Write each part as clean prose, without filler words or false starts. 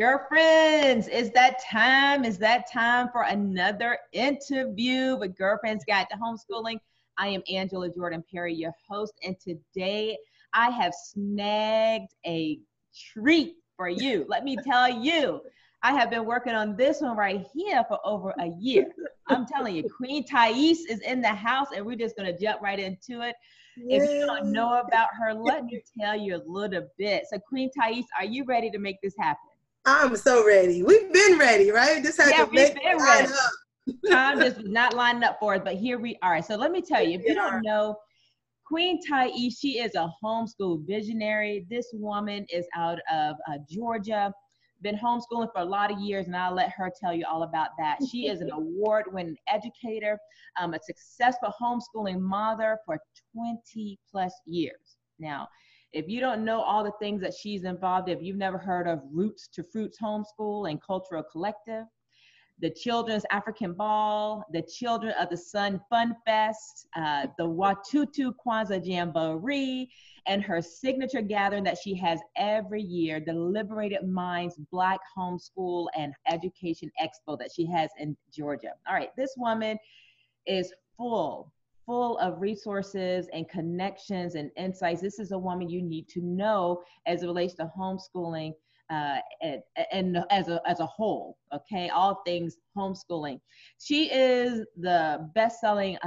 Girlfriends, it's that time. It's that time for another interview with Girlfriend's Guide to Homeschooling. I am Angela Jordan Perry, your host, and today I have snagged a treat for you. Let me tell you, I have been working on this one right here for over a year. I'm telling you, Queen Thais is in the house, and we're just going to jump right into it. Yay. If you don't know about her, let me tell you a little bit. So, Queen Thais, are you ready to make this happen? I'm so ready. We've been ready, right? Just had to make it line up. Time just was not lining up for us, but here we are. So let me tell you, if you don't know, Queen Thais, she is a homeschool visionary. This woman is out of Georgia, been homeschooling for a lot of years, and I'll let her tell you all about that. She is an award-winning educator, a successful homeschooling mother for 20+ years now. If you don't know all the things that she's involved in, if you've never heard of Roots to Fruits Homeschool and Cultural Collective, the Children's African Ball, the Children of the Sun Fun Fest, the Watutu Kwanzaa Jamboree, and her signature gathering that she has every year, the Liberated Minds Black Homeschool and Education Expo that she has in Georgia. All right, this woman is full of resources and connections and insights. This is a woman you need to know as it relates to homeschooling and as a whole, okay? All things homeschooling. She is the best-selling,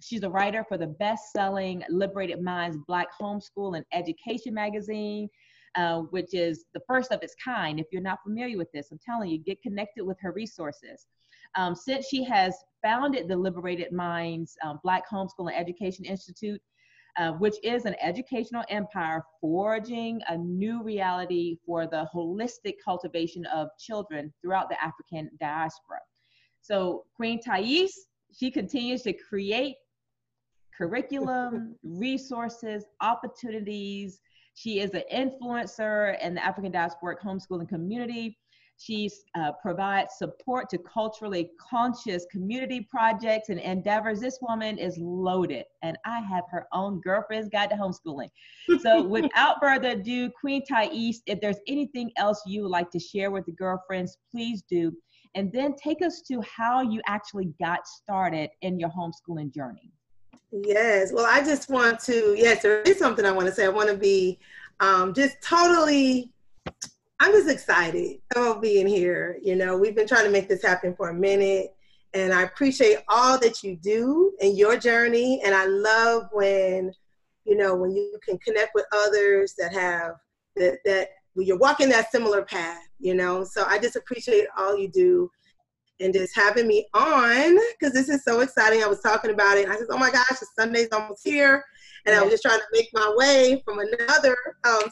she's a writer for the best-selling Liberated Minds Black Homeschool and Education Magazine, which is the first of its kind. If you're not familiar with this, I'm telling you, get connected with her resources. Since she has founded the Liberated Minds Black Homeschool and Education Institute, which is an educational empire forging a new reality for the holistic cultivation of children throughout the African diaspora. So Queen Thais, she continues to create curriculum, resources, opportunities. She is an influencer in the African diasporic homeschooling community. She provides support to culturally conscious community projects and endeavors. This woman is loaded, and I have her own Girlfriend's Guide to Homeschooling. So without further ado, Queen Thais, if there's anything else you would like to share with the girlfriends, please do. And then take us to how you actually got started in your homeschooling journey. Yes, well, I just want to, yes, there is something I want to say. I want to be just totally, I'm just excited about being here. You know, we've been trying to make this happen for a minute, and I appreciate all that you do and your journey. And I love when, you know, when you can connect with others that have, that you're walking that similar path, you know. So I just appreciate all you do. And just having me on, because this is so exciting. I was talking about it. And I said, oh my gosh, the Sunday's almost here. And I was just trying to make my way from another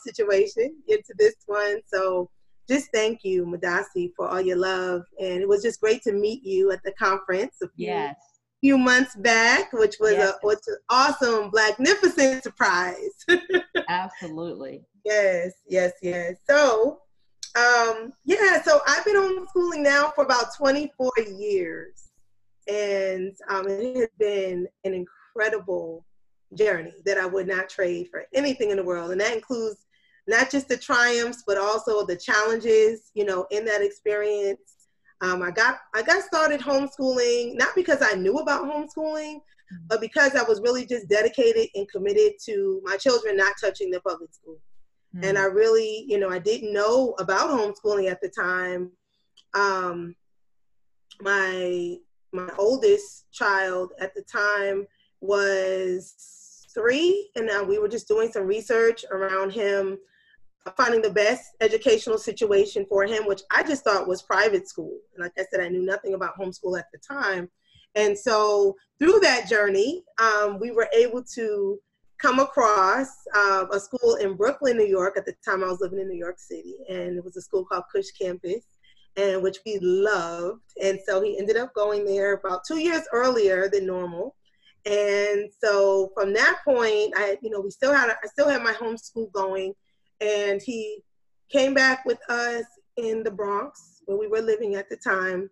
situation into this one. So just thank you, Madasi, for all your love. And it was just great to meet you at the conference a few months back, which was an awesome, magnificent surprise. Absolutely. Yes, yes, yes. So so I've been homeschooling now for about 24 years, and it has been an incredible journey that I would not trade for anything in the world. And that includes not just the triumphs, but also the challenges, you know, in that experience. I got started homeschooling, not because I knew about homeschooling, but because I was really just dedicated and committed to my children not touching the public school. Mm-hmm. And I really, you know, I didn't know about homeschooling at the time. My oldest child at the time was 3, and we were just doing some research around him, finding the best educational situation for him, which I just thought was private school. And like I said, I knew nothing about homeschool at the time. And so through that journey, we were able to come across a school in Brooklyn, New York. At the time I was living in New York City, and it was a school called Cush Campus, and which we loved. And so he ended up going there about 2 years earlier than normal. And so from that point, I still had my homeschool going, and he came back with us in the Bronx where we were living at the time.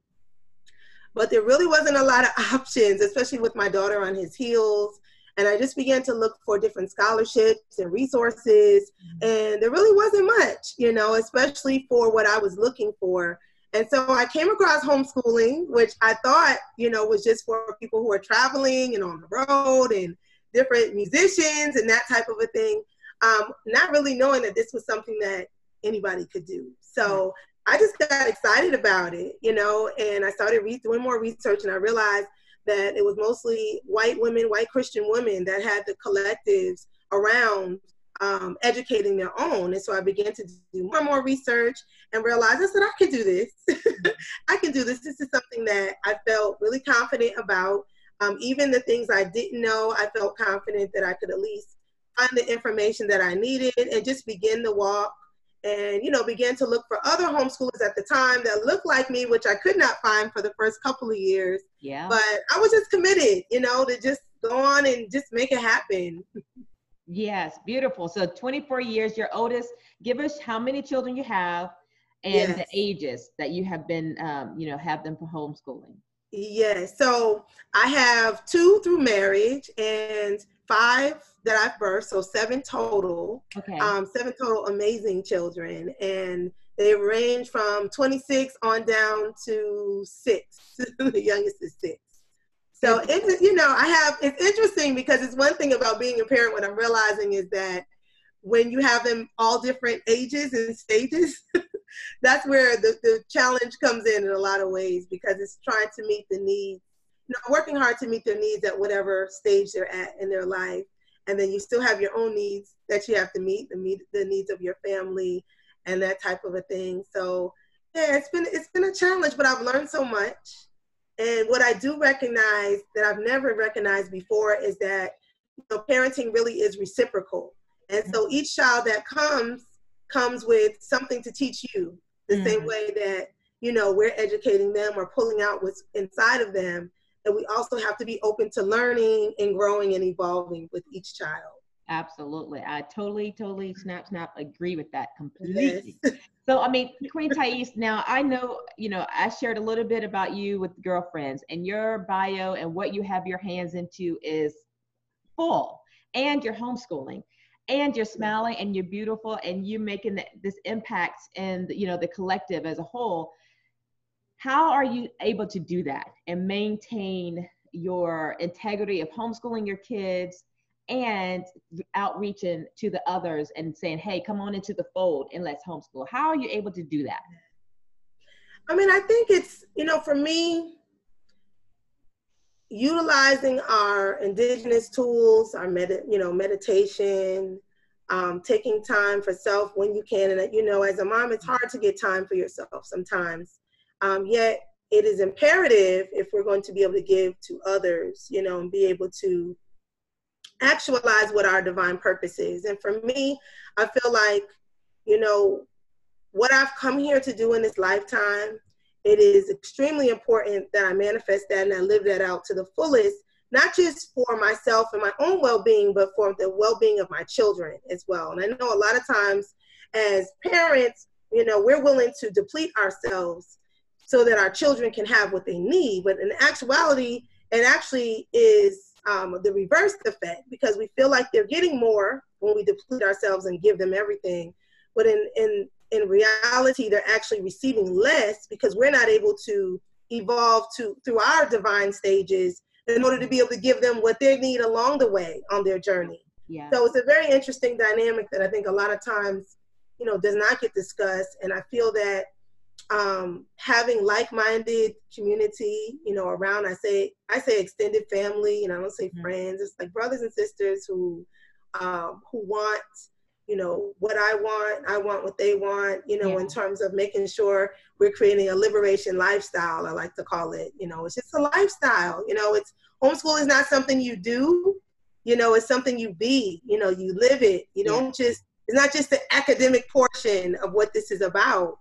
But there really wasn't a lot of options, especially with my daughter on his heels. And I just began to look for different scholarships and resources. And there really wasn't much, you know, especially for what I was looking for. And so I came across homeschooling, which I thought, you know, was just for people who are traveling and on the road and different musicians and that type of a thing. Not really knowing that this was something that anybody could do. So I just got excited about it, you know, and I started doing more research, and I realized that it was mostly white women, white Christian women that had the collectives around educating their own. And so I began to do more and more research and realized, I said, I can do this. I can do this. This is something that I felt really confident about. Even the things I didn't know, I felt confident that I could at least find the information that I needed and just begin the walk, and, you know, began to look for other homeschoolers at the time that looked like me, which I could not find for the first couple of years. Yeah. But I was just committed, you know, to just go on and just make it happen. Yes. Beautiful. So 24 years, your oldest. Give us how many children you have and the ages that you have been, you know, have them for homeschooling. Yes. So I have 2 through marriage and 5 that I've birthed, so 7 total. Okay. 7 total amazing children, and they range from 26 on down to 6. The youngest is 6. So it's, you know, it's interesting, because it's one thing about being a parent, what I'm realizing is that when you have them all different ages and stages, that's where the challenge comes in a lot of ways, because it's trying to meet the needs, you know, working hard to meet their needs at whatever stage they're at in their life. And then you still have your own needs that you have to meet the needs of your family and that type of a thing. So yeah, it's been a challenge, but I've learned so much. And what I do recognize that I've never recognized before is that, you know, parenting really is reciprocal. And so each child that comes with something to teach you, the same way that, you know, we're educating them or pulling out what's inside of them. And we also have to be open to learning and growing and evolving with each child. Absolutely. I totally snap agree with that completely. Yes. So, I mean, Queen Thais, now I know, you know, I shared a little bit about you with Girlfriends, and your bio and what you have your hands into is full, and you're homeschooling, and you're smiling, and you're beautiful, and you're making this impact in, you know, the collective as a whole. How are you able to do that and maintain your integrity of homeschooling your kids and outreaching to the others and saying, hey, come on into the fold and let's homeschool? How are you able to do that? I mean, I think it's, you know, for me, utilizing our indigenous tools, our meditation, taking time for self when you can. And, you know, as a mom, it's hard to get time for yourself sometimes. Yet it is imperative if we're going to be able to give to others, you know, and be able to actualize what our divine purpose is. And for me, I feel like, you know, what I've come here to do in this lifetime, it is extremely important that I manifest that and I live that out to the fullest, not just for myself and my own well-being, but for the well-being of my children as well. And I know a lot of times as parents, you know, we're willing to deplete ourselves so that our children can have what they need. But in actuality, it actually is the reverse effect, because we feel like they're getting more when we deplete ourselves and give them everything. But in reality, they're actually receiving less, because we're not able to evolve through our divine stages in order to be able to give them what they need along the way on their journey. Yeah. So it's a very interesting dynamic that I think a lot of times, you know, does not get discussed. And I feel that having like-minded community, you know, around, I say extended family, and I don't say friends. It's like brothers and sisters who want, you know, what I want what they want, you know, in terms of making sure we're creating a liberation lifestyle, I like to call it. You know, it's just a lifestyle. You know, it's homeschool is not something you do, you know, it's something you be, you know, you live it. You don't just, it's not just the academic portion of what this is about.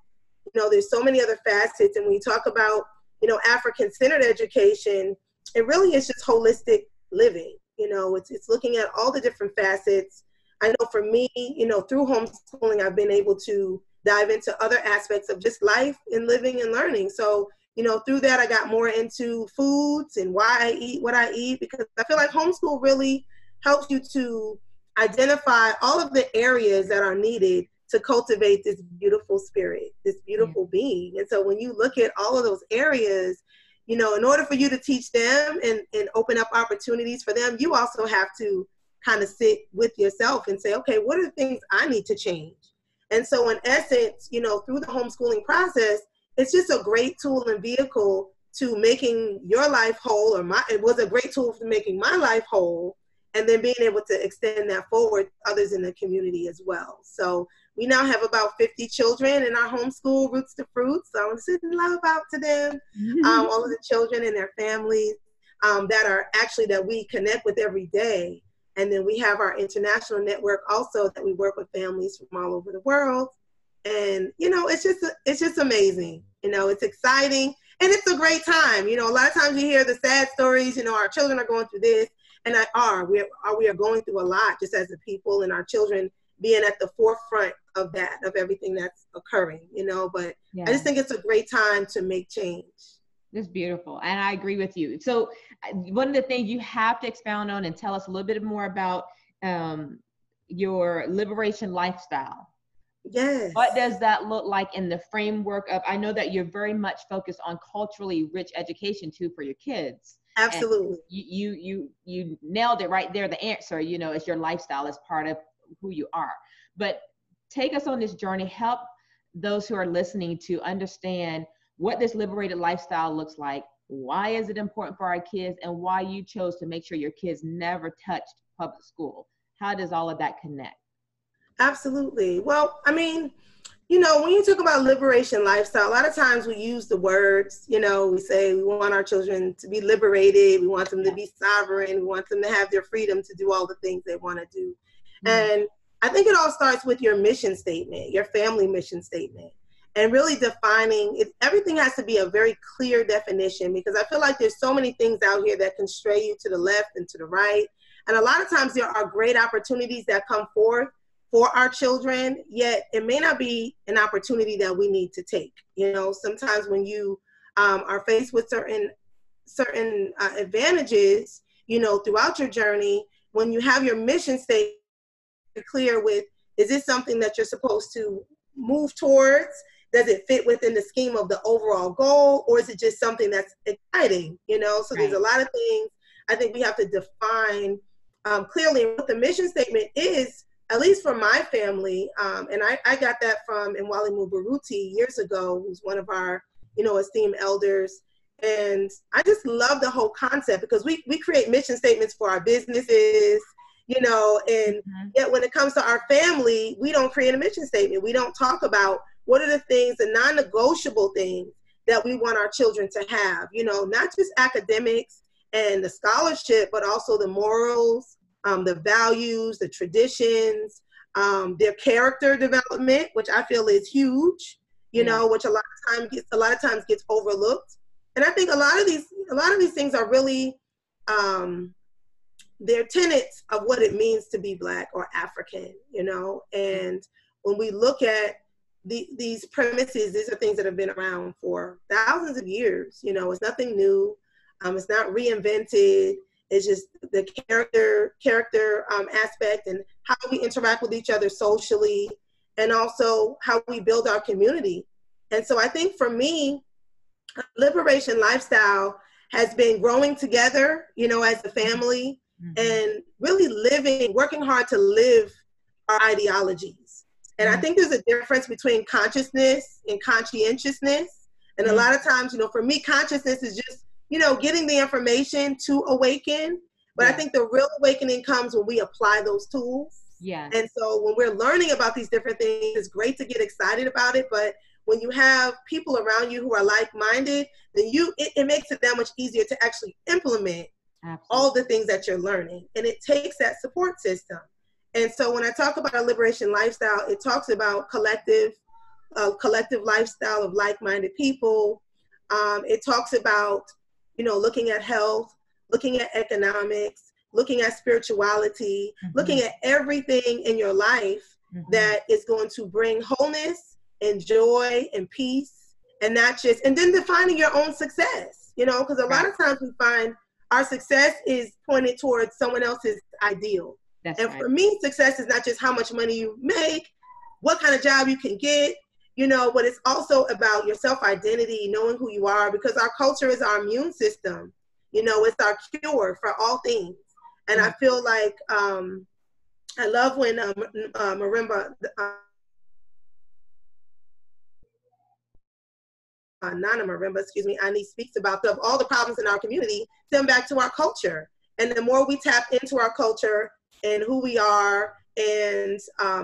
You know, there's so many other facets. And when you talk about, you know, African-centered education, it really is just holistic living. You know, it's looking at all the different facets. I know for me, you know, through homeschooling, I've been able to dive into other aspects of just life and living and learning. So, you know, through that, I got more into foods and why I eat what I eat, because I feel like homeschool really helps you to identify all of the areas that are needed to cultivate this beautiful spirit, this beautiful being. And so when you look at all of those areas, you know, in order for you to teach them and open up opportunities for them, you also have to kind of sit with yourself and say, okay, what are the things I need to change? And so in essence, you know, through the homeschooling process, it's just a great tool and vehicle to making your life whole, or it was a great tool for making my life whole, and then being able to extend that forward to others in the community as well. So we now have about 50 children in our homeschool, Roots to Fruits. So I want to send love out to them, all of the children and their families that we connect with every day. And then we have our international network also that we work with families from all over the world. And, you know, it's just amazing. You know, it's exciting and it's a great time. You know, a lot of times you hear the sad stories, you know, our children are going through this, and we are going through a lot just as a people, and our children being at the forefront of that, of everything that's occurring, you know, but yeah. I just think it's a great time to make change. It's beautiful. And I agree with you. So one of the things you have to expound on and tell us a little bit more about your liberation lifestyle. Yes. What does that look like in the framework of, I know that you're very much focused on culturally rich education too for your kids. Absolutely. You nailed it right there. The answer, you know, is your lifestyle is part of who you are, but take us on this journey. Help those who are listening to understand what this liberated lifestyle looks like. Why is it important for our kids, and why you chose to make sure your kids never touched public school? How does all of that connect? Absolutely. Well, I mean, you know, when you talk about liberation lifestyle, a lot of times we use the words, you know, we say we want our children to be liberated. We want them to be sovereign. We want them to have their freedom to do all the things they want to do. Mm-hmm. And I think it all starts with your mission statement, your family mission statement, and really defining it. Everything has to be a very clear definition, because I feel like there's so many things out here that can stray you to the left and to the right. And a lot of times there are great opportunities that come forth for our children, yet it may not be an opportunity that we need to take. You know, sometimes when you are faced with certain advantages, you know, throughout your journey, when you have your mission statement clear with, is this something that you're supposed to move towards? Does it fit within the scheme of the overall goal, or is it just something that's exciting? You know, so there's a lot of things I think we have to define clearly. What the mission statement is, at least for my family, and I got that from Mwalimu Baruti years ago, who's one of our, you know, esteemed elders. And I just love the whole concept, because we create mission statements for our businesses, you know, and yet when it comes to our family, we don't create a mission statement. We don't talk about what are the things, the non-negotiable things that we want our children to have, you know, not just academics and the scholarship, but also the morals, the values, the traditions, their character development, which I feel is huge, you know, which a lot of times gets overlooked. And I think a lot of these things are really, they're tenets of what it means to be Black or African, you know? And when we look at these premises, these are things that have been around for thousands of years, you know, it's nothing new. It's not reinvented. It's just the character aspect, and how we interact with each other socially, and also how we build our community. And so I think for me, liberation lifestyle has been growing together, you know, as a family, and really working hard to live our ideologies. And I think there's a difference between consciousness and conscientiousness. And a lot of times, you know, for me, consciousness is just, you know, getting the information to awaken. But I think the real awakening comes when we apply those tools. Yeah. And so when we're learning about these different things, it's great to get excited about it. But when you have people around you who are like-minded, then it makes it that much easier to actually implement all the things that you're learning. And it takes that support system. And so when I talk about a liberation lifestyle, it talks about collective lifestyle of like-minded people. It talks about, you know, looking at health, looking at economics, looking at spirituality, looking at everything in your life that is going to bring wholeness and joy and peace, and then defining your own success, you know, because a lot of times we find Our success is pointed towards someone else's ideal. That's and right. For me, success is not just how much money you make, what kind of job you can get, you know, but it's also about your self-identity, knowing who you are, because our culture is our immune system. You know, it's our cure for all things. And I feel like, I love when Marimba Nana Marimba, excuse me, Ani speaks about of all the problems in our community, stem back to our culture. And the more we tap into our culture and who we are and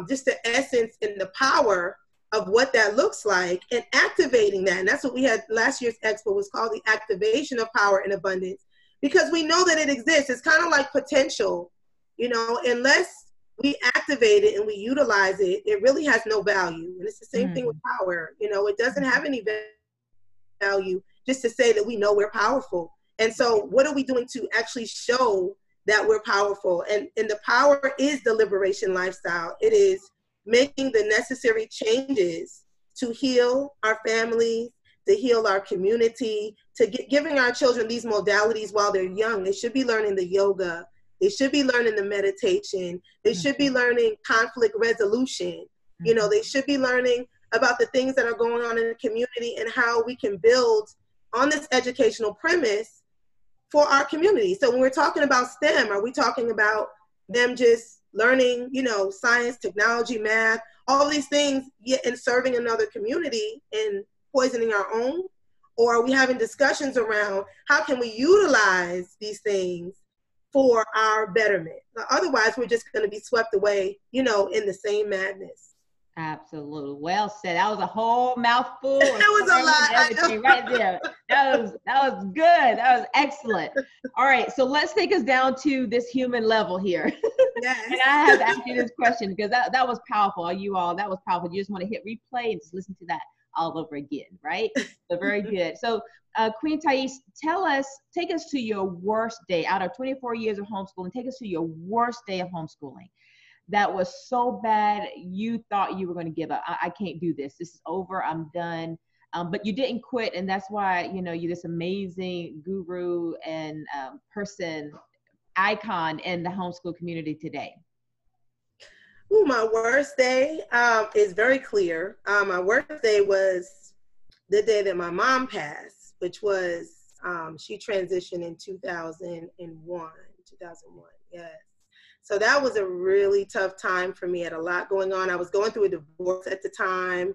just the essence and the power of what that looks like and activating that. And that's what we had last year's expo was called the activation of power and abundance, because we know that it exists. It's kind of like potential, you know, unless we activate it and we utilize it, it really has no value. And it's the same thing with power. You know, it doesn't have any value just to say that we know we're powerful. And so what are we doing to actually show that we're powerful? And the power is the liberation lifestyle. It is making the necessary changes to heal our families, to heal our community, to giving our children these modalities while they're young. They should be learning the yoga. They should be learning the meditation. They should be learning conflict resolution. You know, they should be learning about the things that are going on in the community and how we can build on this educational premise for our community. So when we're talking about STEM, are we talking about them just learning, you know, science, technology, math, all these things, and serving another community and poisoning our own? Or are we having discussions around how can we utilize these things for our betterment? Otherwise, we're just going to be swept away, you know, in the same madness. Absolutely. Well said. That was a whole mouthful. That was a lot. I know. Right there. That was good. That was excellent. All right. So let's take us down to this human level here. Yes. And I have to ask you this question because that was powerful. You all, that was powerful. You just want to hit replay and just listen to that all over again, right? So very good. So Queen Thais, take us to your worst day out of 24 years of homeschooling. Take us to your worst day of homeschooling. That was so bad, you thought you were going to give up. I can't do this. This is over. I'm done. But you didn't quit. And that's why, you know, you're this amazing guru and person, icon in the homeschool community today. Ooh, my worst day is very clear. My worst day was the day that my mom passed, which was she transitioned in 2001. Yes. So that was a really tough time for me. I had a lot going on. I was going through a divorce at the time.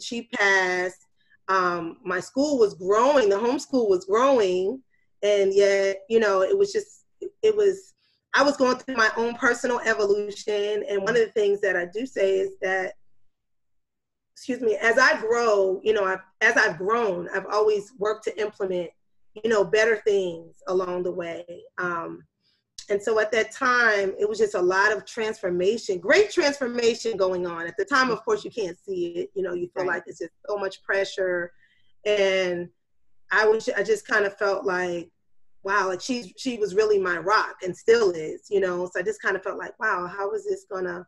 She passed. My school was growing. The homeschool was growing. And yet, you know, I was going through my own personal evolution. And one of the things that I do say is that, excuse me, as I grow, you know, as I've grown, I've always worked to implement, you know, better things along the way. And so at that time, it was just a lot of transformation, great transformation going on. At the time, of course, you can't see it. You know, you feel like it's just so much pressure. And I just kind of felt like, wow, like she was really my rock and still is, you know. So I just kind of felt like, wow, how is this gonna,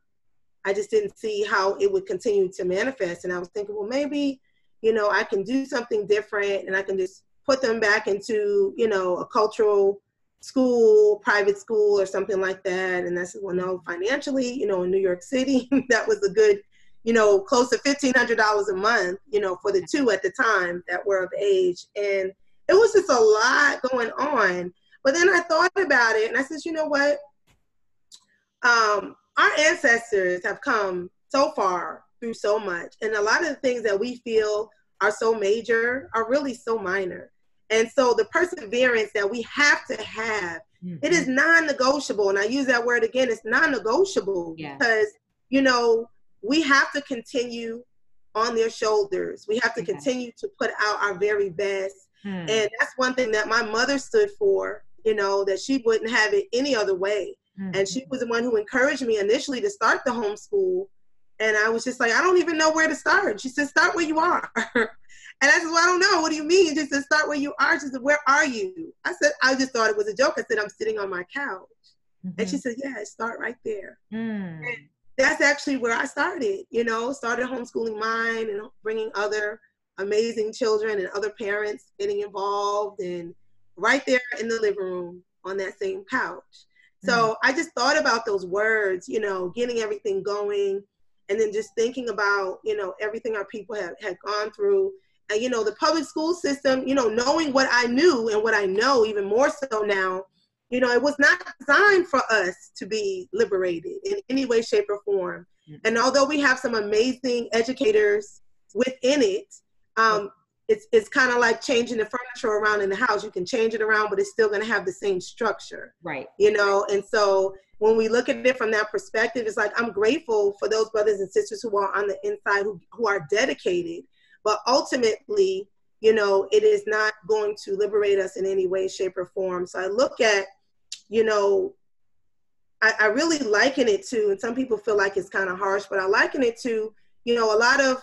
I just didn't see how it would continue to manifest. And I was thinking, well, maybe, you know, I can do something different and I can just put them back into, you know, a cultural school, private school or something like that. And I said, well, no, financially, you know, in New York City, that was a good, you know, close to $1,500 a month, you know, for the two at the time that were of age. And it was just a lot going on. But then I thought about it and I said, you know what? Our ancestors have come so far through so much. And a lot of the things that we feel are so major are really so minor. And so the perseverance that we have to have, it is non-negotiable. And I use that word again, it's non-negotiable because, you know, we have to continue on their shoulders. We have to continue to put out our very best. And that's one thing that my mother stood for, you know, that she wouldn't have it any other way. And she was the one who encouraged me initially to start the homeschool. And I was just like, I don't even know where to start. She said, start where you are. And I said, well, I don't know. What do you mean? She said, start where you are. She said, where are you? I said, I just thought it was a joke. I said, I'm sitting on my couch. And she said, yeah, start right there. And that's actually where I started, you know, started homeschooling mine and bringing other amazing children and other parents getting involved and right there in the living room on that same couch. So I just thought about those words, you know, getting everything going, and then just thinking about, you know, everything our people had gone through. And, you know, the public school system, you know, knowing what I knew and what I know even more so now, you know, it was not designed for us to be liberated in any way, shape, or form. And although we have some amazing educators within it, it's kind of like changing the furniture around in the house. You can change it around, but it's still going to have the same structure. Right. You know, and so when we look at it from that perspective, it's like, I'm grateful for those brothers and sisters who are on the inside, who are dedicated, but ultimately, you know, it is not going to liberate us in any way, shape, or form. So I look at, you know, I really liken it to, and some people feel like it's kind of harsh, but I liken it to, you know, a lot of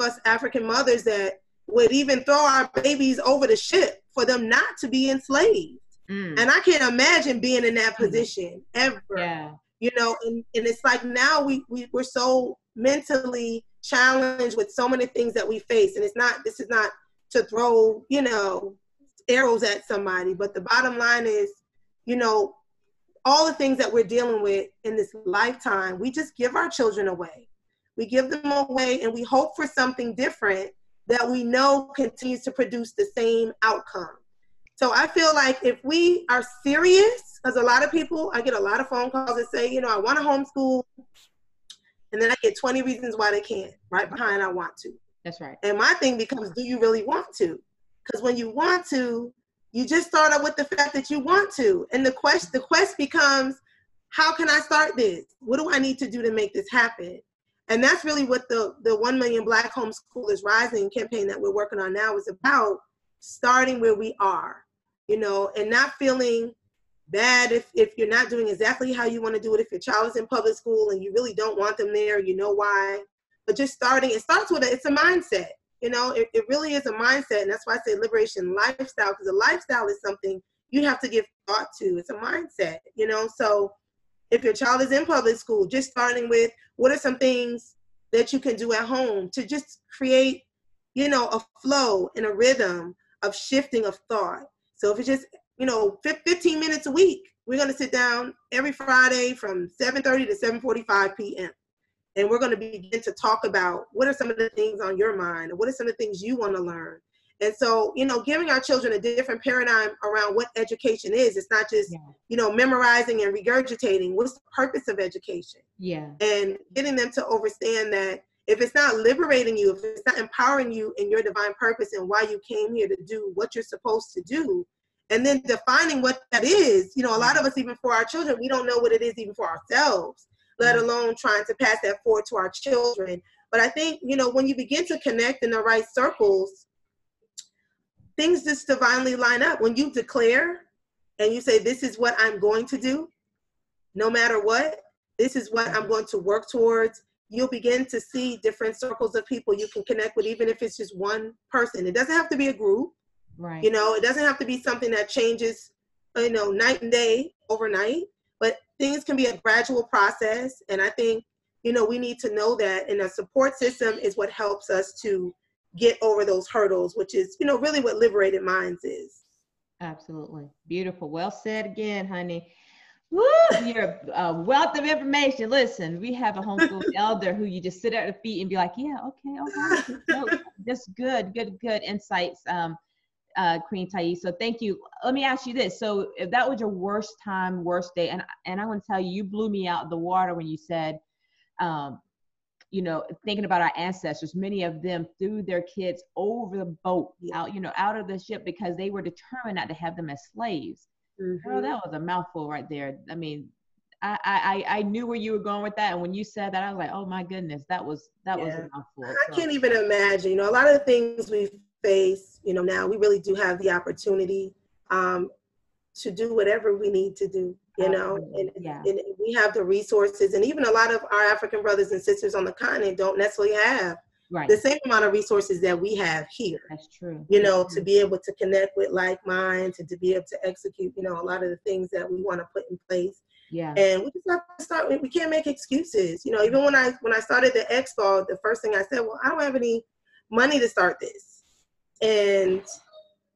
us African mothers that would even throw our babies over the ship for them not to be enslaved. And I can't imagine being in that position ever. Yeah. You know, and it's like now we're so mentally challenged with so many things that we face. And this is not to throw, you know, arrows at somebody, but the bottom line is, you know, all the things that we're dealing with in this lifetime, we just give our children away. We give them away and we hope for something different that we know continues to produce the same outcome. So I feel like if we are serious, because a lot of people, I get a lot of phone calls that say, you know, I want to homeschool. And then I get 20 reasons why they can't, right behind I want to. That's right. And my thing becomes, do you really want to? Because when you want to, you just start out with the fact that you want to. And the quest becomes, how can I start this? What do I need to do to make this happen? And that's really what the 1 Million Black Homeschoolers Rising campaign that we're working on now is about, starting where we are, you know, and not feeling bad if you're not doing exactly how you want to do it. If your child is in public school and you really don't want them there, you know why. But just starting, it starts with it's a mindset. You know, it really is a mindset. And that's why I say liberation lifestyle, because a lifestyle is something you have to give thought to. It's a mindset, you know. So if your child is in public school, just starting with what are some things that you can do at home to just create, you know, a flow and a rhythm of shifting of thought. So if it's just, you know, 15 minutes a week, we're going to sit down every Friday from 7:30 to 7:45 p.m. And we're going to begin to talk about what are some of the things on your mind, and what are some of the things you want to learn. And so, you know, giving our children a different paradigm around what education is. It's not just, you know, memorizing and regurgitating. What's the purpose of education? Yeah. And getting them to understand that if it's not liberating you, if it's not empowering you in your divine purpose and why you came here to do what you're supposed to do, and then defining what that is. You know, a lot of us, even for our children, we don't know what it is even for ourselves, let alone trying to pass that forward to our children. But I think, you know, when you begin to connect in the right circles, things just divinely line up. When you declare and you say, this is what I'm going to do, no matter what, this is what I'm going to work towards, you'll begin to see different circles of people you can connect with, even if it's just one person. It doesn't have to be a group. Right. You know, it doesn't have to be something that changes, you know, night and day overnight. But things can be a gradual process. And I think, you know, we need to know that. And a support system is what helps us to get over those hurdles, which is, you know, really what Liberated Minds is. Absolutely. Beautiful. Well said again, honey. Woo! You're a wealth of information. Listen, we have a homeschool elder who you just sit at her feet and be like, yeah, okay, okay. No, just good insights, Queen Thais. So thank you. Let me ask you this. So if that was your worst time, worst day, and I want to tell you, you blew me out of the water when you said, you know, thinking about our ancestors, many of them threw their kids over the boat, out, you know, out of the ship because they were determined not to have them as slaves. Girl, that was a mouthful right there. I mean, I knew where you were going with that. And when you said that, I was like, oh my goodness, that was a mouthful. I can't even imagine, you know, a lot of the things we've face, you know, now we really do have the opportunity to do whatever we need to do, you know, and we have the resources, and even a lot of our African brothers and sisters on the continent don't necessarily have the same amount of resources that we have here. That's true. You know, to be able to connect with like minds and to be able to execute, you know, a lot of the things that we want to put in place. Yeah. And we just have to start. We can't make excuses. You know, even when I started the expo, the first thing I said, well, I don't have any money to start this. And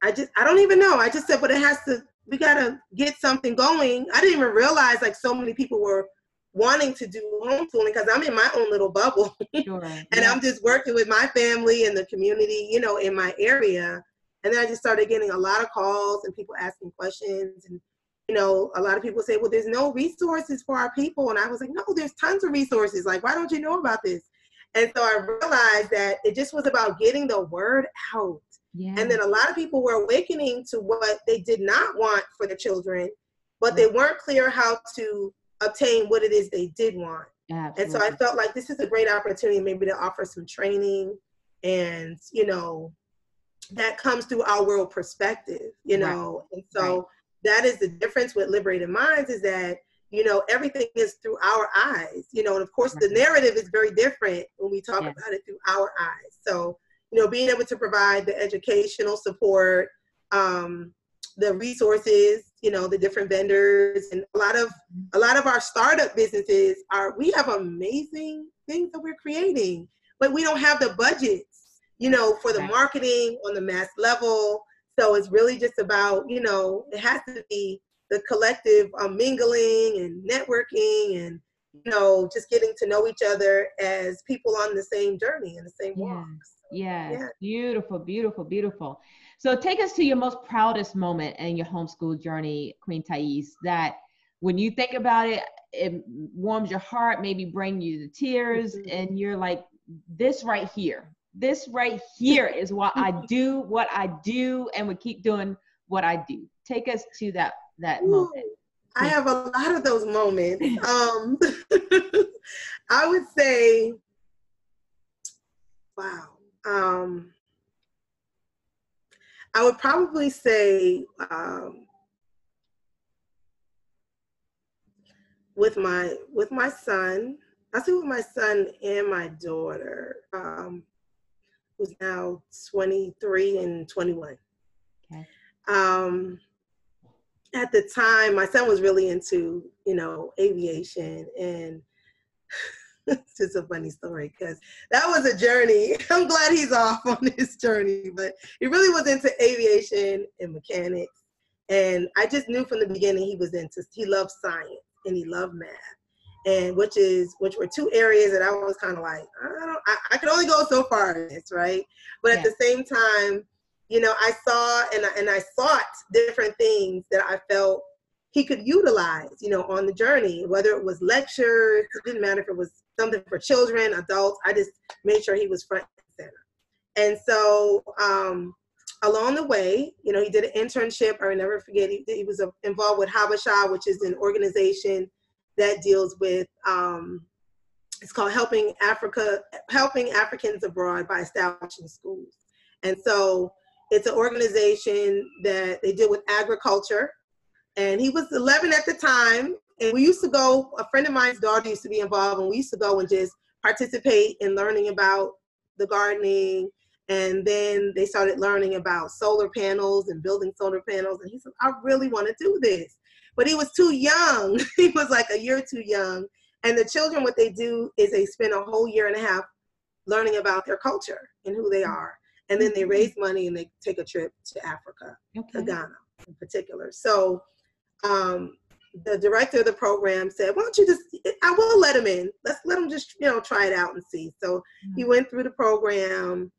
I don't even know. I just said, but it has to, we gotta get something going. I didn't even realize like so many people were wanting to do homeschooling because I'm in my own little bubble. Sure. And yeah. I'm just working with my family and the community, you know, in my area. And then I just started getting a lot of calls and people asking questions. And, you know, a lot of people say, well, there's no resources for our people. And I was like, no, there's tons of resources. Like, why don't you know about this? And so I realized that it just was about getting the word out. Yeah. And then a lot of people were awakening to what they did not want for their children, but they weren't clear how to obtain what it is they did want. Absolutely. And so I felt like this is a great opportunity maybe to offer some training and, you know, that comes through our world perspective, you know? Right. And so that is the difference with Liberated Minds is that, you know, everything is through our eyes, you know, and of course the narrative is very different when we talk about it through our eyes. So, you know, being able to provide the educational support, the resources, you know, the different vendors, and a lot of our startup businesses we have amazing things that we're creating, but we don't have the budgets, you know, for the marketing on the mass level. So it's really just about, you know, it has to be the collective mingling and networking and, you know, just getting to know each other as people on the same journey and the same walk. Yes. Yeah. Beautiful, beautiful, beautiful. So take us to your most proudest moment in your homeschool journey, Queen Thais, that when you think about it, it warms your heart, maybe bring you to tears, and you're like, this right here is why I do and would keep doing what I do. Take us to that moment. I have a lot of those moments. I would say, wow. I would probably say with my son and my daughter, who's now 23 and 21. Okay. At the time, my son was really into, you know, aviation, and it's just a funny story because that was a journey. I'm glad he's off on this journey, but he really was into aviation and mechanics. And I just knew from the beginning he loved science and he loved math, and which were two areas that I was kind of like, I could only go so far in this, right? But at the same time, you know, I saw and I sought different things that I felt he could utilize, you know, on the journey, whether it was lectures, it didn't matter if it was something for children, adults, I just made sure he was front and center. And so along the way, you know, he did an internship. I never forget, he was involved with Habasha, which is an organization that deals with, it's called Helping Africans Abroad by Establishing Schools. And so it's an organization that they deal with agriculture. And he was 11 at the time. And we used to go, a friend of mine's daughter used to be involved, and we used to go and just participate in learning about the gardening. And then they started learning about solar panels and building solar panels. And he said, I really want to do this. But he was too young. He was like a year too young. And the children, what they do is they spend a whole year and a half learning about their culture and who they are. And then they raise money and they take a trip to Africa, to Ghana in particular. So the director of the program said, why don't you just, I will let him in. Let's let him just, you know, try it out and see. So he went through the program.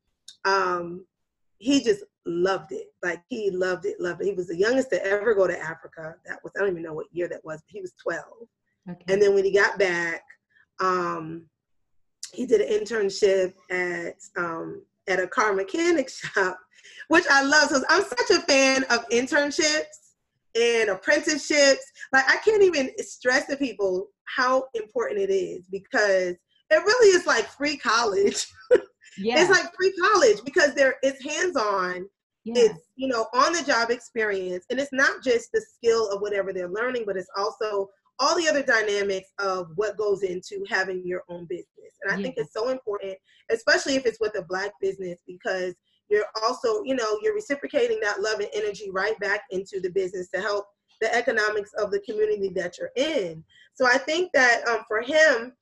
He just loved it. Like he loved it. He was the youngest to ever go to Africa. That was, I don't even know what year that was, but he was 12. Okay. And then when he got back, he did an internship at a car mechanic shop, which I love. So I'm such a fan of internships and apprenticeships. Like I can't even stress to people how important it is, because it really is like free college. It's like free college because it's hands-on. It's, you know, on the job experience, and it's not just the skill of whatever they're learning, but it's also all the other dynamics of what goes into having your own business. And I think it's so important, especially if it's with a Black business, because you're also, you know, you're reciprocating that love and energy right back into the business to help the economics of the community that you're in. So I think that for him,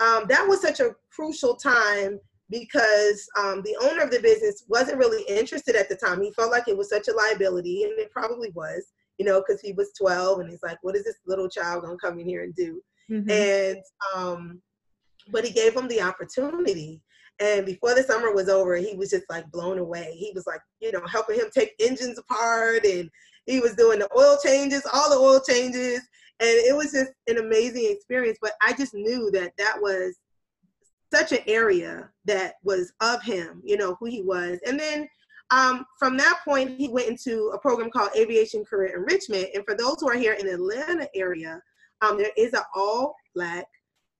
that was such a crucial time because the owner of the business wasn't really interested at the time. He felt like it was such a liability, and it probably was, you know, because he was 12 and he's like, what is this little child gonna come in here and do? Mm-hmm. And, but he gave him the opportunity. And before the summer was over, he was just like blown away. He was like, you know, helping him take engines apart, and he was doing the oil changes, all the oil changes. And it was just an amazing experience. But I just knew that that was such an area that was of him, you know, who he was. And then from that point, he went into a program called Aviation Career Enrichment. And for those who are here in the Atlanta area, there is an all-Black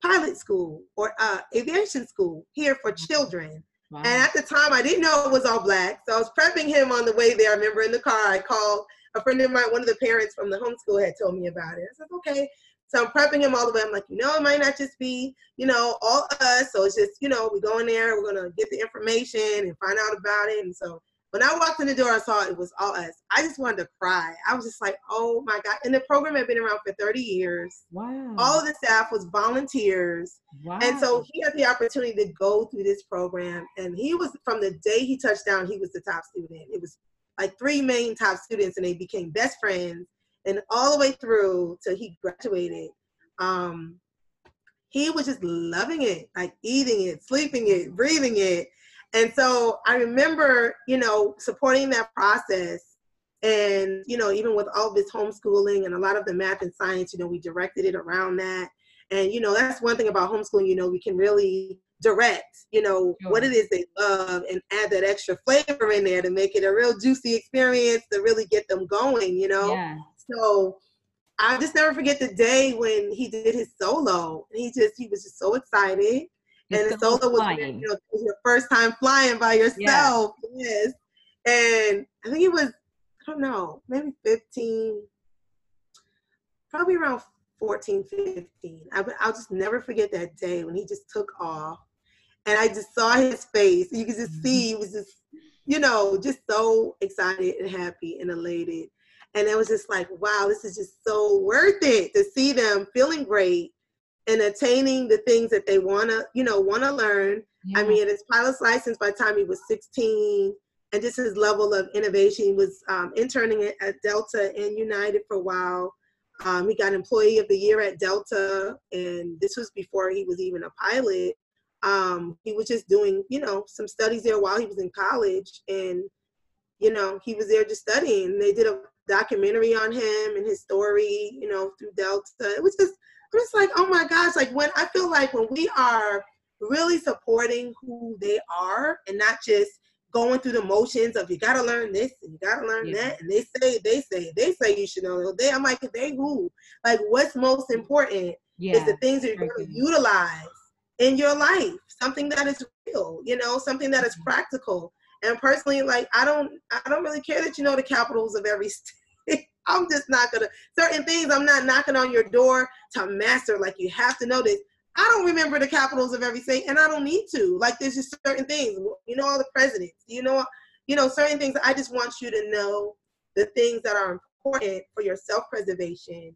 pilot school or aviation school here for children. Wow. And at the time, I didn't know it was all Black. So I was prepping him on the way there. I remember in the car, I called a friend of mine. One of the parents from the homeschool had told me about it. I said, okay. So I'm prepping him all the way. I'm like, you know, it might not just be, you know, all us. So it's just, you know, we go in there, we're going to get the information and find out about it. And so when I walked in the door, I saw it was all us. I just wanted to cry. I was just like, oh my God. And the program had been around for 30 years. Wow. All of the staff was volunteers. Wow. And so he had the opportunity to go through this program. And he was, from the day he touched down, he was the top student. It was like three main top students, and they became best friends. And all the way through till he graduated, he was just loving it, like eating it, sleeping it, breathing it. And so I remember, you know, supporting that process, and, you know, even with all this homeschooling and a lot of the math and science, you know, we directed it around that. And, you know, that's one thing about homeschooling, you know, we can really direct, you know, what it is they love and add that extra flavor in there to make it a real juicy experience to really get them going, you know? Yeah. So I just never forget the day when he did his solo. He was just so excited. And the solo was, you know, your first time flying by yourself. Yeah. Yes. And I think it was, I don't know, maybe 15, probably around 14, 15. I'll just never forget that day when he just took off. And I just saw his face. You could just see he was just, you know, just so excited and happy and elated. And it was just like, wow, this is just so worth it to see them feeling great and attaining the things that they want to learn. Yeah. I mean, his pilot's license by the time he was 16, and just his level of innovation. He was interning at Delta and United for a while. He got Employee of the Year at Delta, and this was before he was even a pilot. He was just doing, you know, some studies there while he was in college, and, you know, he was there just studying. They did a documentary on him and his story, you know, through Delta. It was just, I'm just like, oh my gosh, like when I feel like when we are really supporting who they are and not just going through the motions of you got to learn this and you got to learn that. And they say you should know. I'm like, they who? Like what's most important is the things that you're going to utilize in your life, something that is real, you know, something that is practical. And personally, like, I don't really care that you know the capitals of every state. I'm just not going to, certain things I'm not knocking on your door to master. Like, you have to know this. I don't remember the capitals of every state, and I don't need to. Like, there's just certain things. You know all the presidents. You know certain things. I just want you to know the things that are important for your self-preservation,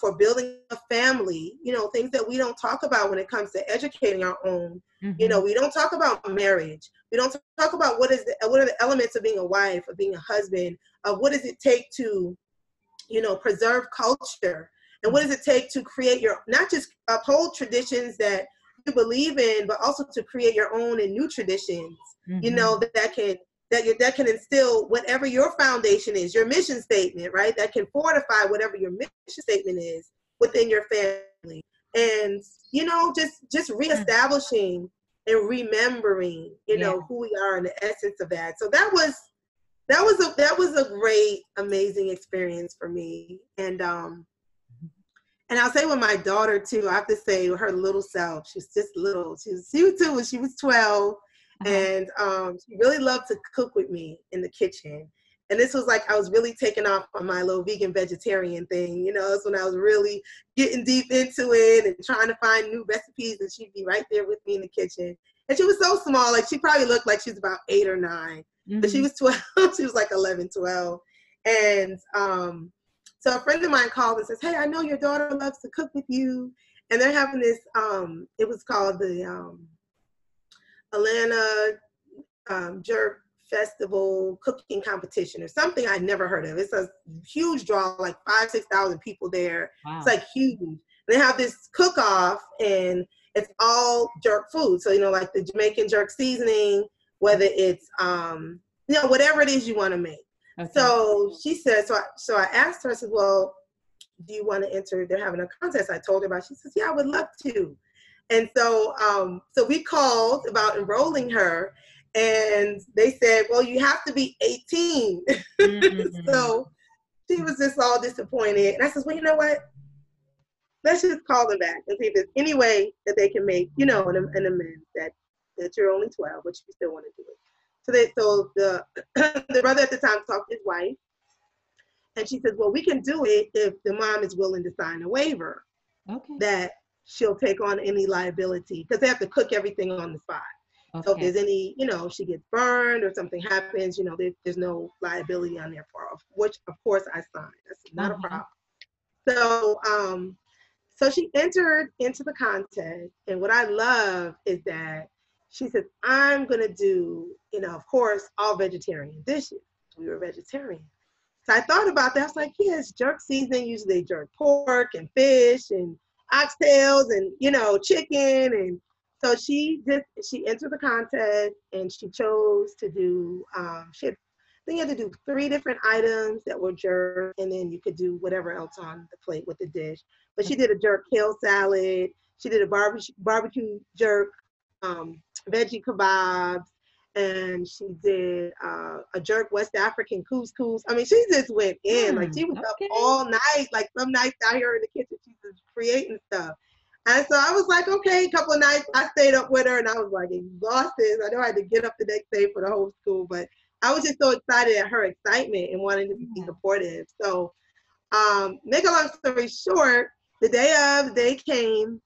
for building a family, you know, things that we don't talk about when it comes to educating our own. You know, we don't talk about marriage. We don't talk about what are the elements of being a wife, of being a husband, of what does it take to, you know, preserve culture, and what does it take to create your, not just uphold traditions that you believe in, but also to create your own and new traditions, you know, that can instill whatever your foundation is, your mission statement, right? That can fortify whatever your mission statement is within your family. And, you know, just reestablishing and remembering, you know, who we are and the essence of that. So that was a great, amazing experience for me. And I'll say with my daughter too, I have to say her little self, she's just little. She was when she was 12. And she really loved to cook with me in the kitchen. And this was like, I was really taking off on my little vegan vegetarian thing. You know, that's when I was really getting deep into it and trying to find new recipes, and she'd be right there with me in the kitchen. And she was so small, like she probably looked like she was about 8 or 9, but she was 12. She was like 11, 12. And so a friend of mine called and says, hey, I know your daughter loves to cook with you. And they're having this, it was called the, Atlanta Jerk Festival cooking competition or something I'd never heard of. It's a huge draw, like 5,000 to 6,000 people there. Wow. It's like huge. And they have this cook-off and it's all jerk food. So, you know, like the Jamaican jerk seasoning, whether it's, you know, whatever it is you want to make. Okay. So she said, so I asked her, I said, well, do you want to enter? They're having a contest. I told her about it. She says, yeah, I would love to. And so, so we called about enrolling her, and they said, well, you have to be 18. Mm-hmm. So she was just all disappointed. And I said, well, you know what? Let's just call them back and see if there's any way that they can make, you know, an amends that you're only 12, but you still want to do it. So the brother at the time talked to his wife, and she says, well, we can do it if the mom is willing to sign a waiver. Okay. That she'll take on any liability, because they have to cook everything on the spot. Okay. So if there's any, you know, if she gets burned or something happens, you know, there's no liability on their part, which of course I signed. That's not a problem. So, so she entered into the contest, and what I love is that she says, I'm going to do, you know, of course, all vegetarian dishes. We were vegetarian. So I thought about that. I was like, yes, jerk seasoning, usually they jerk pork and fish and oxtails and, you know, chicken. And so she entered the contest, and she chose to do, you had to do 3 different items that were jerk, and then you could do whatever else on the plate with the dish. But she did a jerk kale salad. She did a barbecue jerk, veggie kebabs, and she did a jerk West African couscous. I mean, she just went in. Like, she was up all night, like some nights out here in the kitchen, she was creating stuff. And so I was like, okay, a couple of nights I stayed up with her, and I was like exhausted. I know I had to get up the next day for the whole school, but I was just so excited at her excitement and wanting to be supportive. So make a long story short, the day of, they came,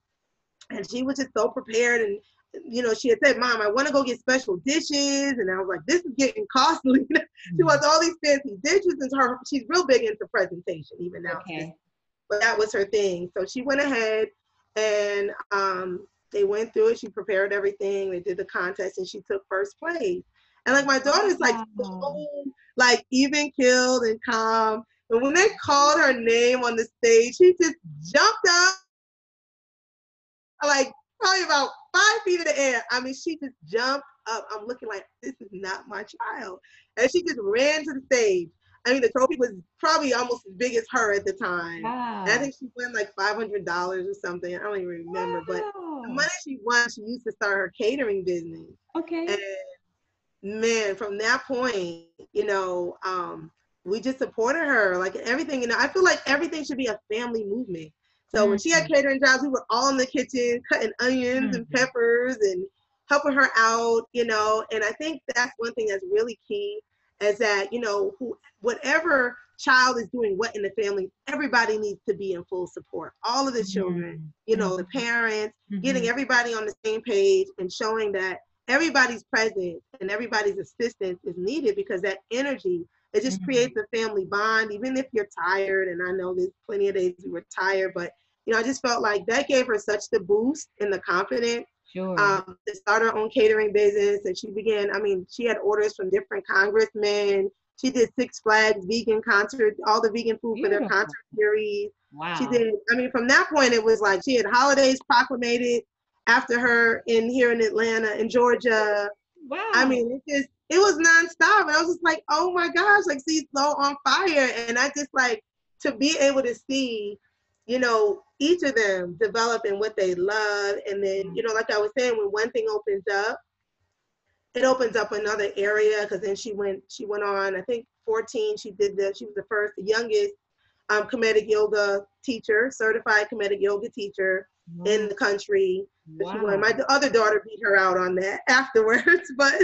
and she was just so prepared. And, you know, she had said, Mom, I want to go get special dishes. And I was like, this is getting costly. She wants all these fancy dishes. And she's real big into presentation even now. Okay. But that was her thing. So she went ahead, and they went through it. She prepared everything. They did the contest, and she took first place. And like, my daughter's like so like even-keeled and calm. And when they called her name on the stage, she just jumped up, like probably about 5 feet in the air. I mean, she just jumped up. I'm looking like, this is not my child. And she just ran to the stage. I mean, the trophy was probably almost as big as her at the time. Wow. And I think she won like $500 or something. I don't even remember. Wow. But the money she won, she used to start her catering business. Okay. And man, from that point, you know, we just supported her, like everything. You know, I feel like everything should be a family movement. So when she had catering jobs, we were all in the kitchen cutting onions and peppers and helping her out, you know. And I think that's one thing that's really key, is that, you know, whatever child is doing what in the family, everybody needs to be in full support. All of the children, you know, the parents, getting everybody on the same page and showing that everybody's presence and everybody's assistance is needed, because that energy, it just creates a family bond, even if you're tired. And I know there's plenty of days we were tired, but, you know, I just felt like that gave her such the boost and the confidence to start her own catering business. And she began, I mean, she had orders from different congressmen. She did Six Flags vegan concerts, all the vegan food for their concert series. Wow. She did, I mean, from that point, it was like she had holidays proclamated after her in here in Atlanta, in Georgia. Wow. I mean, it was nonstop. And I was just like, oh my gosh, like, she's so on fire. And I just like to be able to see, you know, each of them develop in what they love. And then, you know, like I was saying, when one thing opens up, it opens up another area. Cause then she went on, I think 14, she was the youngest comedic yoga teacher, certified comedic yoga teacher in the country. Wow. My other daughter beat her out on that afterwards, but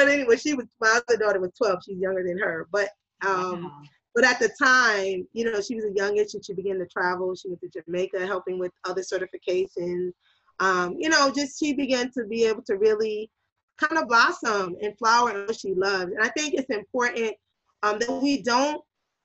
anyway, my other daughter was 12. She's younger than her, but at the time, you know, she was the youngest, and she began to travel. She went to Jamaica, helping with other certifications. You know, just she began to be able to really kind of blossom and flower in what she loved. And I think it's important that we don't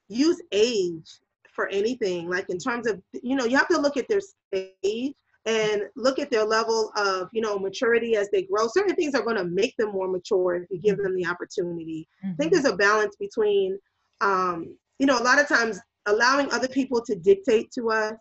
use age for anything. Like, in terms of, you know, you have to look at their stage and look at their level of, you know, maturity as they grow. Certain things are going to make them more mature if you give them the opportunity. Mm-hmm. I think there's a balance between, you know, a lot of times allowing other people to dictate to us,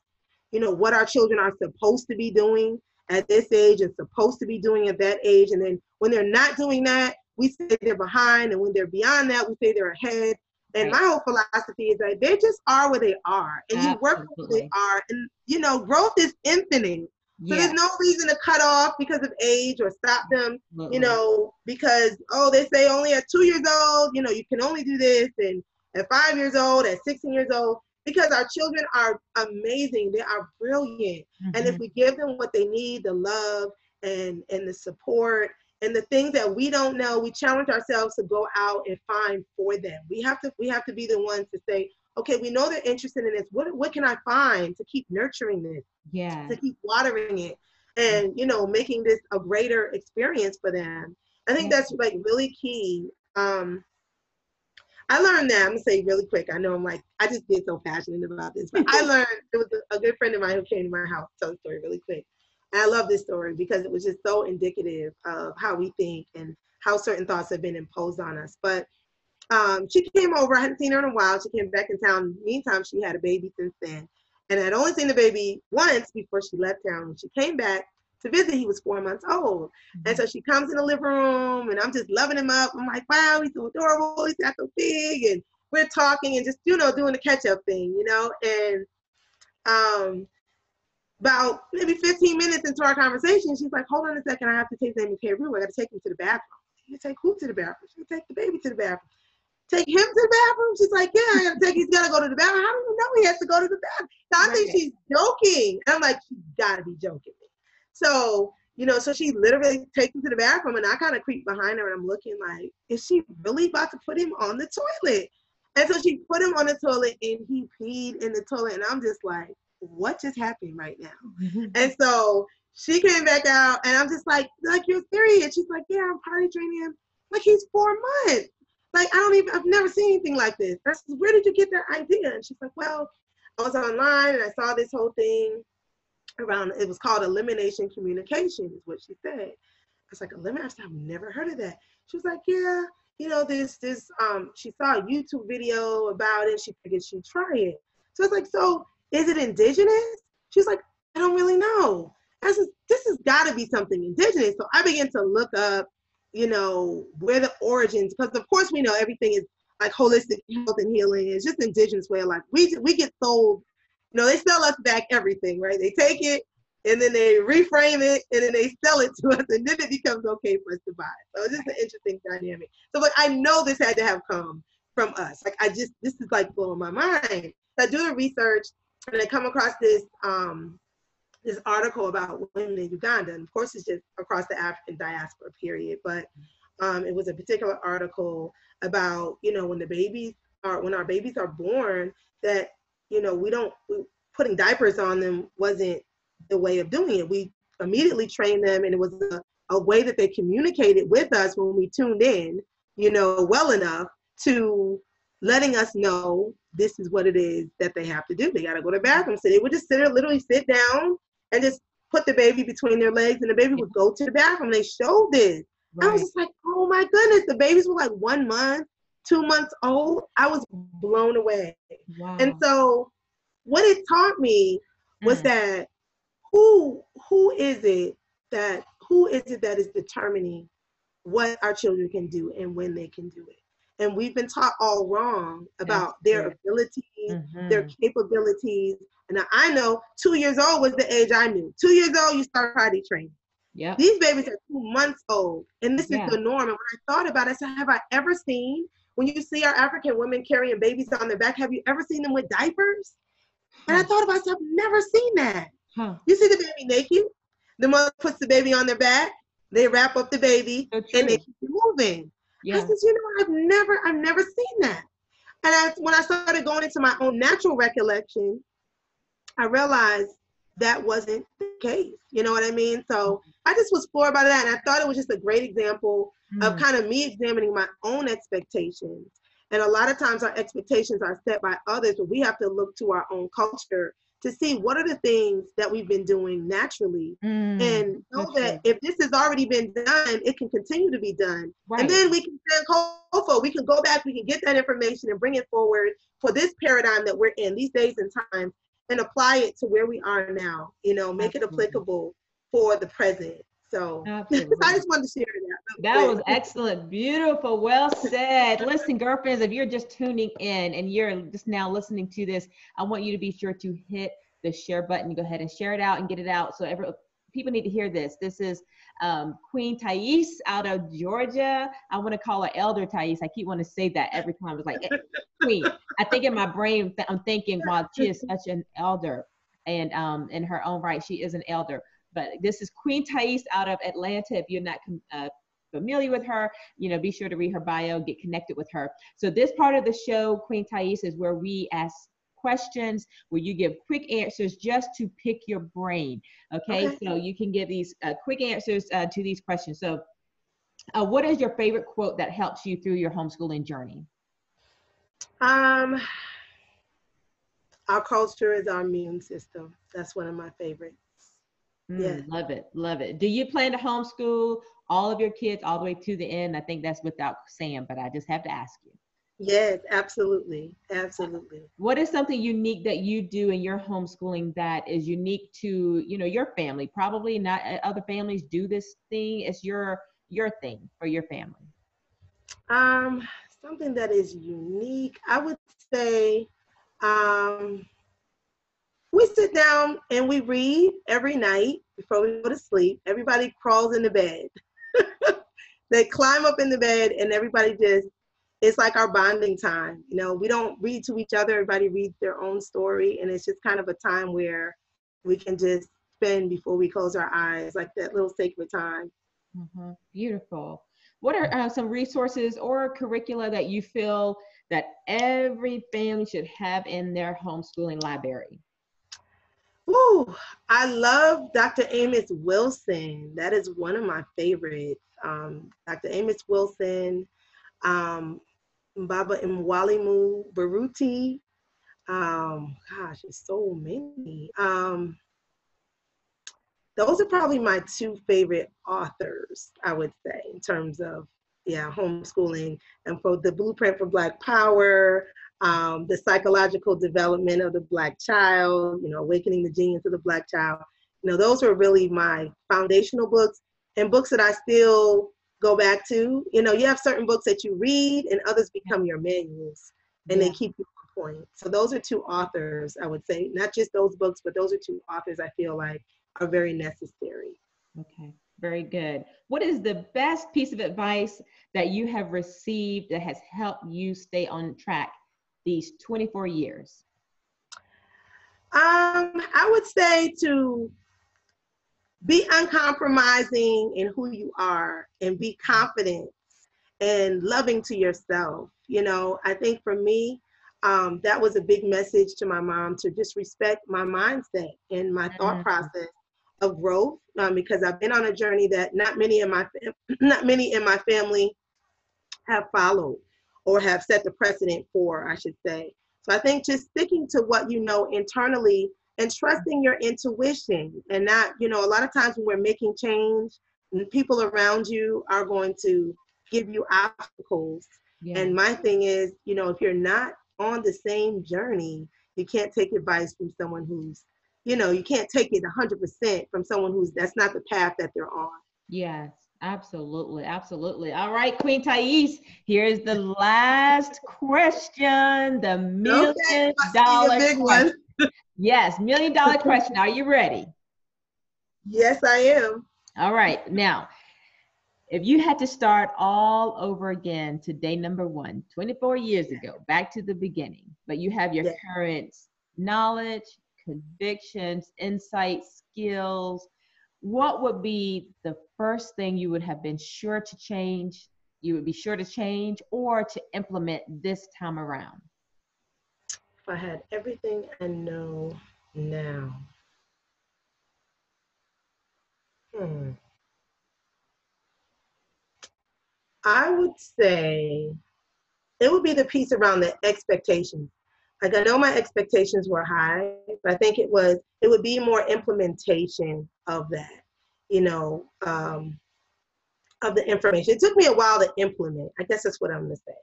you know, what our children are supposed to be doing at this age and supposed to be doing at that age. And then when they're not doing that, we say they're behind. And when they're beyond that, we say they're ahead. And my whole philosophy is that they just are where they are, and you work with where they are. And, you know, growth is infinite. So there's no reason to cut off because of age or stop them, you know, because, oh, they say only at 2 years old, you know, you can only do this. And at 5 years old, at 16 years old, because our children are amazing. They are brilliant. Mm-hmm. And if we give them what they need, the love and the support, and the things that we don't know, we challenge ourselves to go out and find for them. We have to be the ones to say, okay, we know they're interested in this. What can I find to keep nurturing this? Yeah. To keep watering it and, you know, making this a greater experience for them. I think that's like really key. I learned that, I'm gonna say really quick. I know I'm like, I just get so passionate about this, but I learned, there was a good friend of mine who came to my house, tell the story really quick. I love this story because it was just so indicative of how we think and how certain thoughts have been imposed on us. But she came over, I hadn't seen her in a while. She came back in town. Meantime, she had a baby since then. And I'd only seen the baby once before she left town. When she came back to visit, he was 4 months old. And so she comes in the living room and I'm just loving him up. I'm like, wow, he's so adorable. He's not so big. And we're talking and just, you know, doing the catch up thing, you know, and, about maybe 15 minutes into our conversation, she's like, hold on a second, I have to take them to the room. I got to take him to the bathroom. You take who to the bathroom? She's going to take the baby to the bathroom. Take him to the bathroom? She's like, yeah, I got to take, he's got to go to the bathroom. How do you know he has to go to the bathroom? So I think she's joking. And I'm like, she's got to be joking. So, you know, so she literally takes him to the bathroom and I kind of creep behind her and I'm looking like, is she really about to put him on the toilet? And so she put him on the toilet and he peed in the toilet and I'm just like, what just happened right now? And so she came back out and I'm just like you're serious? She's like, yeah, I'm potty training him. Like he's 4 months. Like, I've never seen anything like this. I said, where did you get that idea? And she's like, well, I was online and I saw this whole thing around, it was called elimination communication is what she said. I was like, elimination? I've never heard of that. She was like, yeah, you know, this, she saw a YouTube video about it. She figured she'd try it. So it's like, so is it indigenous? She's like, I don't really know. I said, this has got to be something indigenous. So I began to look up, you know, where the origins, because of course we know everything is like holistic health and healing. It's just indigenous way of life. We get sold, you know, they sell us back everything, right? They take it and then they reframe it and then they sell it to us and then it becomes okay for us to buy. So it's just an interesting dynamic. So but I know this had to have come from us. Like I just, this is like blowing my mind. So I do the research. And I come across this this article about women in Uganda, and of course it's just across the African diaspora period. But it was a particular article about, you know, when our babies are born, that, you know, putting diapers on them wasn't the way of doing it. We immediately trained them, and it was a way that they communicated with us when we tuned in, you know, well enough to letting us know this is what it is that they have to do. They got to go to the bathroom. So they would just sit there, literally sit down and just put the baby between their legs and the baby would go to the bathroom. They showed this. Right. I was just like, oh my goodness. The babies were like 1 month, 2 months old. I was blown away. Wow. And so what it taught me was that who is it that is determining what our children can do and when they can do it? And we've been taught all wrong about their abilities, their capabilities. And I know 2 years old was the age I knew. 2 years old, you start potty training. Yep. These babies are 2 months old. And this is the norm. And when I thought about it, I said, have I ever seen, when you see our African women carrying babies on their back, have you ever seen them with diapers? And I thought about it, I said, I've never seen that. Huh. You see the baby naked. The mother puts the baby on their back. They wrap up the baby and they keep moving. Yeah. I said, you know, I've never seen that. And when I started going into my own natural recollection, I realized that wasn't the case. You know what I mean? So I just was floored by that. And I thought it was just a great example of kind of me examining my own expectations. And a lot of times our expectations are set by others, but we have to look to our own culture to see what are the things that we've been doing naturally and know that if this has already been done, it can continue to be done. Right. And then we can we can go back, we can get that information and bring it forward for this paradigm that we're in these days and times and apply it to where we are now, you know, make it applicable for the present. So I just wanted to share that. That was excellent. Beautiful. Well said. Listen, girlfriends, if you're just tuning in and you're just now listening to this, I want you to be sure to hit the share button. Go ahead and share it out and get it out. So people need to hear this. This is Queen Thais out of Georgia. I want to call her Elder Thais. I keep wanting to say that every time. It's like, hey, Queen. I think in my brain, I'm thinking, wow, she is such an elder. And in her own right, she is an elder. But this is Queen Thais out of Atlanta. If you're not familiar with her, you know, be sure to read her bio, get connected with her. So this part of the show, Queen Thais, is where we ask questions, where you give quick answers just to pick your brain. Okay, so you can give these quick answers to these questions. So what is your favorite quote that helps you through your homeschooling journey? Our culture is our immune system. That's one of my favorites. Yeah, love it, love it. Do you plan to homeschool all of your kids all the way to the end? I think that's without saying, but I just have to ask you. Yes, absolutely, absolutely. What is something unique that you do in your homeschooling that is unique to, you know, your family? Probably not other families do this thing. It's your thing for your family. Something that is unique, I would say. We sit down and we read every night before we go to sleep. Everybody crawls in the bed. They climb up in the bed and everybody just, it's like our bonding time. You know, we don't read to each other. Everybody reads their own story. And it's just kind of a time where we can just spend before we close our eyes, like that little sacred time. Mm-hmm. Beautiful. What are some resources or curricula that you feel that every family should have in their homeschooling library? Ooh, I love Dr. Amos Wilson. That is one of my favorites. Dr. Amos Wilson, Baba Mwalimu Baruti. Gosh, there's so many. Those are probably my two favorite authors, I would say, in terms of, yeah, homeschooling and for the Blueprint for Black Power. The psychological development of the Black child, you know, awakening the genius of the Black child. You know, those were really my foundational books and books that I still go back to. You know, you have certain books that you read and others become your manuals and they keep you on point. So those are two authors, I would say, not just those books, but those are two authors I feel like are very necessary. Okay, very good. What is the best piece of advice that you have received that has helped you stay on track these 24 years? I would say to be uncompromising in who you are and be confident and loving to yourself. You know, I think for me, that was a big message to my mom, to just respect my mindset and my thought process of growth, because I've been on a journey that not many in my family have followed, or have set the precedent for, I should say. So I think just sticking to what you know internally and trusting your intuition and not, you know, a lot of times when we're making change, people around you are going to give you obstacles. Yeah. And my thing is, you know, if you're not on the same journey, you can't take advice from someone who's, you know, you can't take it 100% from someone who's, that's not the path that they're on. Yes. Absolutely, absolutely. All right, Queen Thais, here's the last question, the $1 million question. One. Yes, $1 million question. Are you ready? Yes, I am. All right, now, if you had to start all over again to day number one, 24 years ago, back to the beginning, but you have your current knowledge, convictions, insights, skills, what would be the first thing you would have been sure to change, or to implement this time around? If I had everything I know now. I would say it would be the piece around the expectations. like, I know my expectations were high, but I think it would be more implementation of that, you know, of the information. It took me a while to implement. I guess that's what I'm gonna say.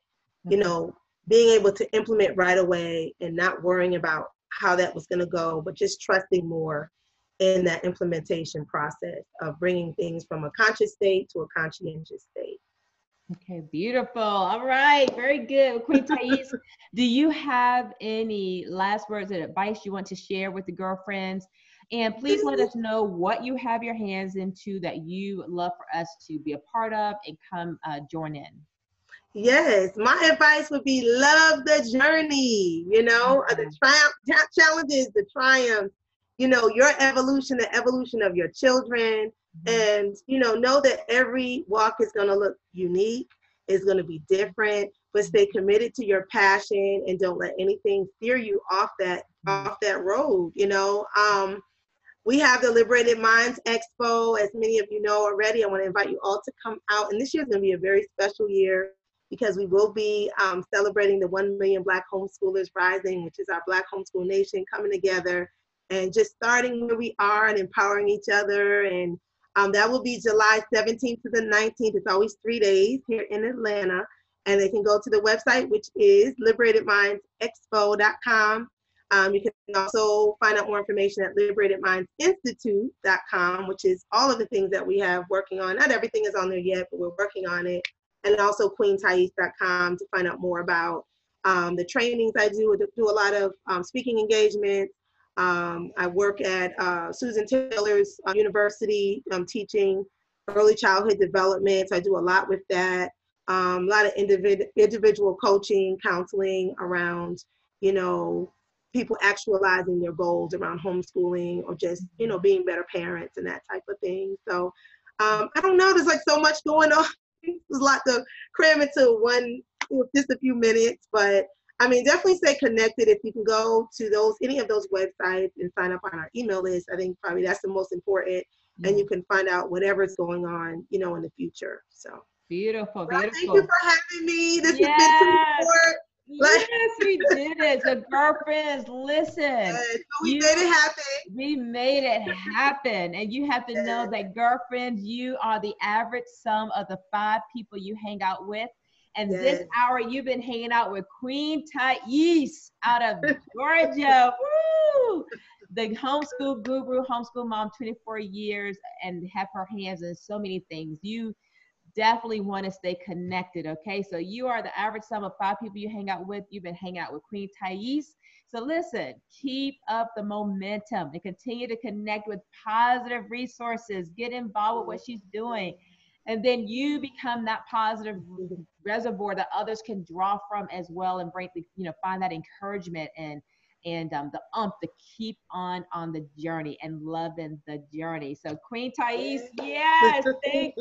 You know, being able to implement right away and not worrying about how that was gonna go, but just trusting more in that implementation process of bringing things from a conscious state to a conscientious state. Okay, beautiful. All right, very good. Queen Thais, do you have any last words and advice you want to share with the girlfriends? And please let us know what you have your hands into that you would love for us to be a part of and come join in. Yes, my advice would be love the journey, you know, the challenges, the triumphs, you know, your evolution, the evolution of your children. And, you know that every walk is going to look unique, it's going to be different, but stay committed to your passion and don't let anything steer you off that road, you know. We have the Liberated Minds Expo, as many of you know already. I want to invite you all to come out. And this year is going to be a very special year because we will be celebrating the 1 Million Black Homeschoolers Rising, which is our Black Homeschool Nation coming together and just starting where we are and empowering each other. And that will be July 17th to the 19th. It's always 3 days here in Atlanta. And they can go to the website, which is liberatedmindsexpo.com. You can also find out more information at liberatedmindsinstitute.com, which is all of the things that we have working on. Not everything is on there yet, but we're working on it. And also queenshighest.com to find out more about the trainings I do. I do a lot of speaking engagements. I work at Susan Taylor's University. I'm teaching early childhood development. So I do a lot with that. A lot of individual coaching, counseling around, you know, people actualizing their goals around homeschooling or just, you know, being better parents and that type of thing. So I don't know, there's like so much going on. There's a lot to cram into one, just a few minutes, but I mean, definitely stay connected. If you can go to any of those websites and sign up on our email list, I think probably that's the most important. And you can find out whatever's going on, you know, in the future. So beautiful, well, beautiful. Thank you for having me. This has been some support. Yes, we did it. The girlfriends, listen. Yes, we made it happen. We made it happen. And you have to know that, girlfriends, you are the average sum of the 5 people you hang out with. And this hour, you've been hanging out with Queen Thais out of Georgia. Woo! The homeschool guru, homeschool mom, 24 years, and have her hands in so many things. You definitely want to stay connected, okay? So you are the average sum of 5 people you hang out with. You've been hanging out with Queen Thais. So listen, keep up the momentum and continue to connect with positive resources. Get involved with what she's doing. And then you become that positive reservoir that others can draw from as well, and bring, you know, find that encouragement and the to keep on the journey and loving the journey. So Queen Thais, yes, thank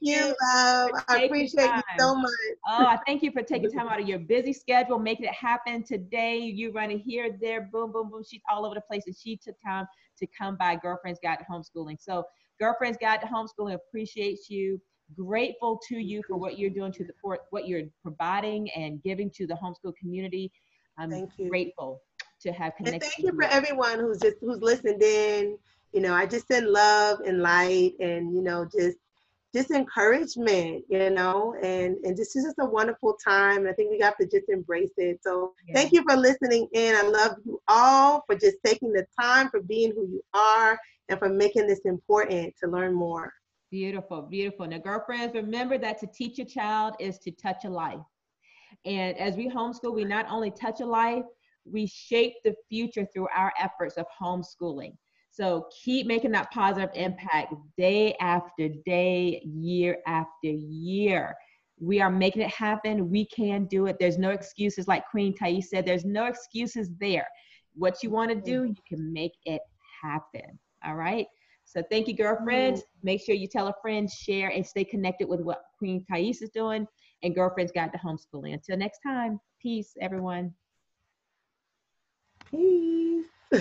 you, love. I appreciate you so much. Oh, I thank you for taking time out of your busy schedule, making it happen today. You running here, there, boom, boom, boom. She's all over the place, and she took time to come by Girlfriend's Guide to Homeschooling. So Girlfriend's Guide to Homeschooling appreciates you. Grateful to you for what you're doing, for what you're providing and giving to the homeschool community. I'm grateful to have connected. And thank you for everyone who's listened in. You know, I just send love and light and, you know, just encouragement, you know, and this is just a wonderful time. And I think we have to just embrace it. So thank you for listening in. I love you all, for just taking the time, for being who you are, and for making this important to learn more. Beautiful, beautiful. Now, girlfriends, remember that to teach a child is to touch a life. And as we homeschool, we not only touch a life, we shape the future through our efforts of homeschooling. So keep making that positive impact day after day, year after year. We are making it happen. We can do it. There's no excuses. Like Queen Thais said, there's no excuses there. What you want to do, you can make it happen. All right. So thank you, girlfriends. Make sure you tell a friend, share, and stay connected with what Queen Thais is doing and Girlfriends Guide to Homeschooling. Until next time, peace, everyone. Peace.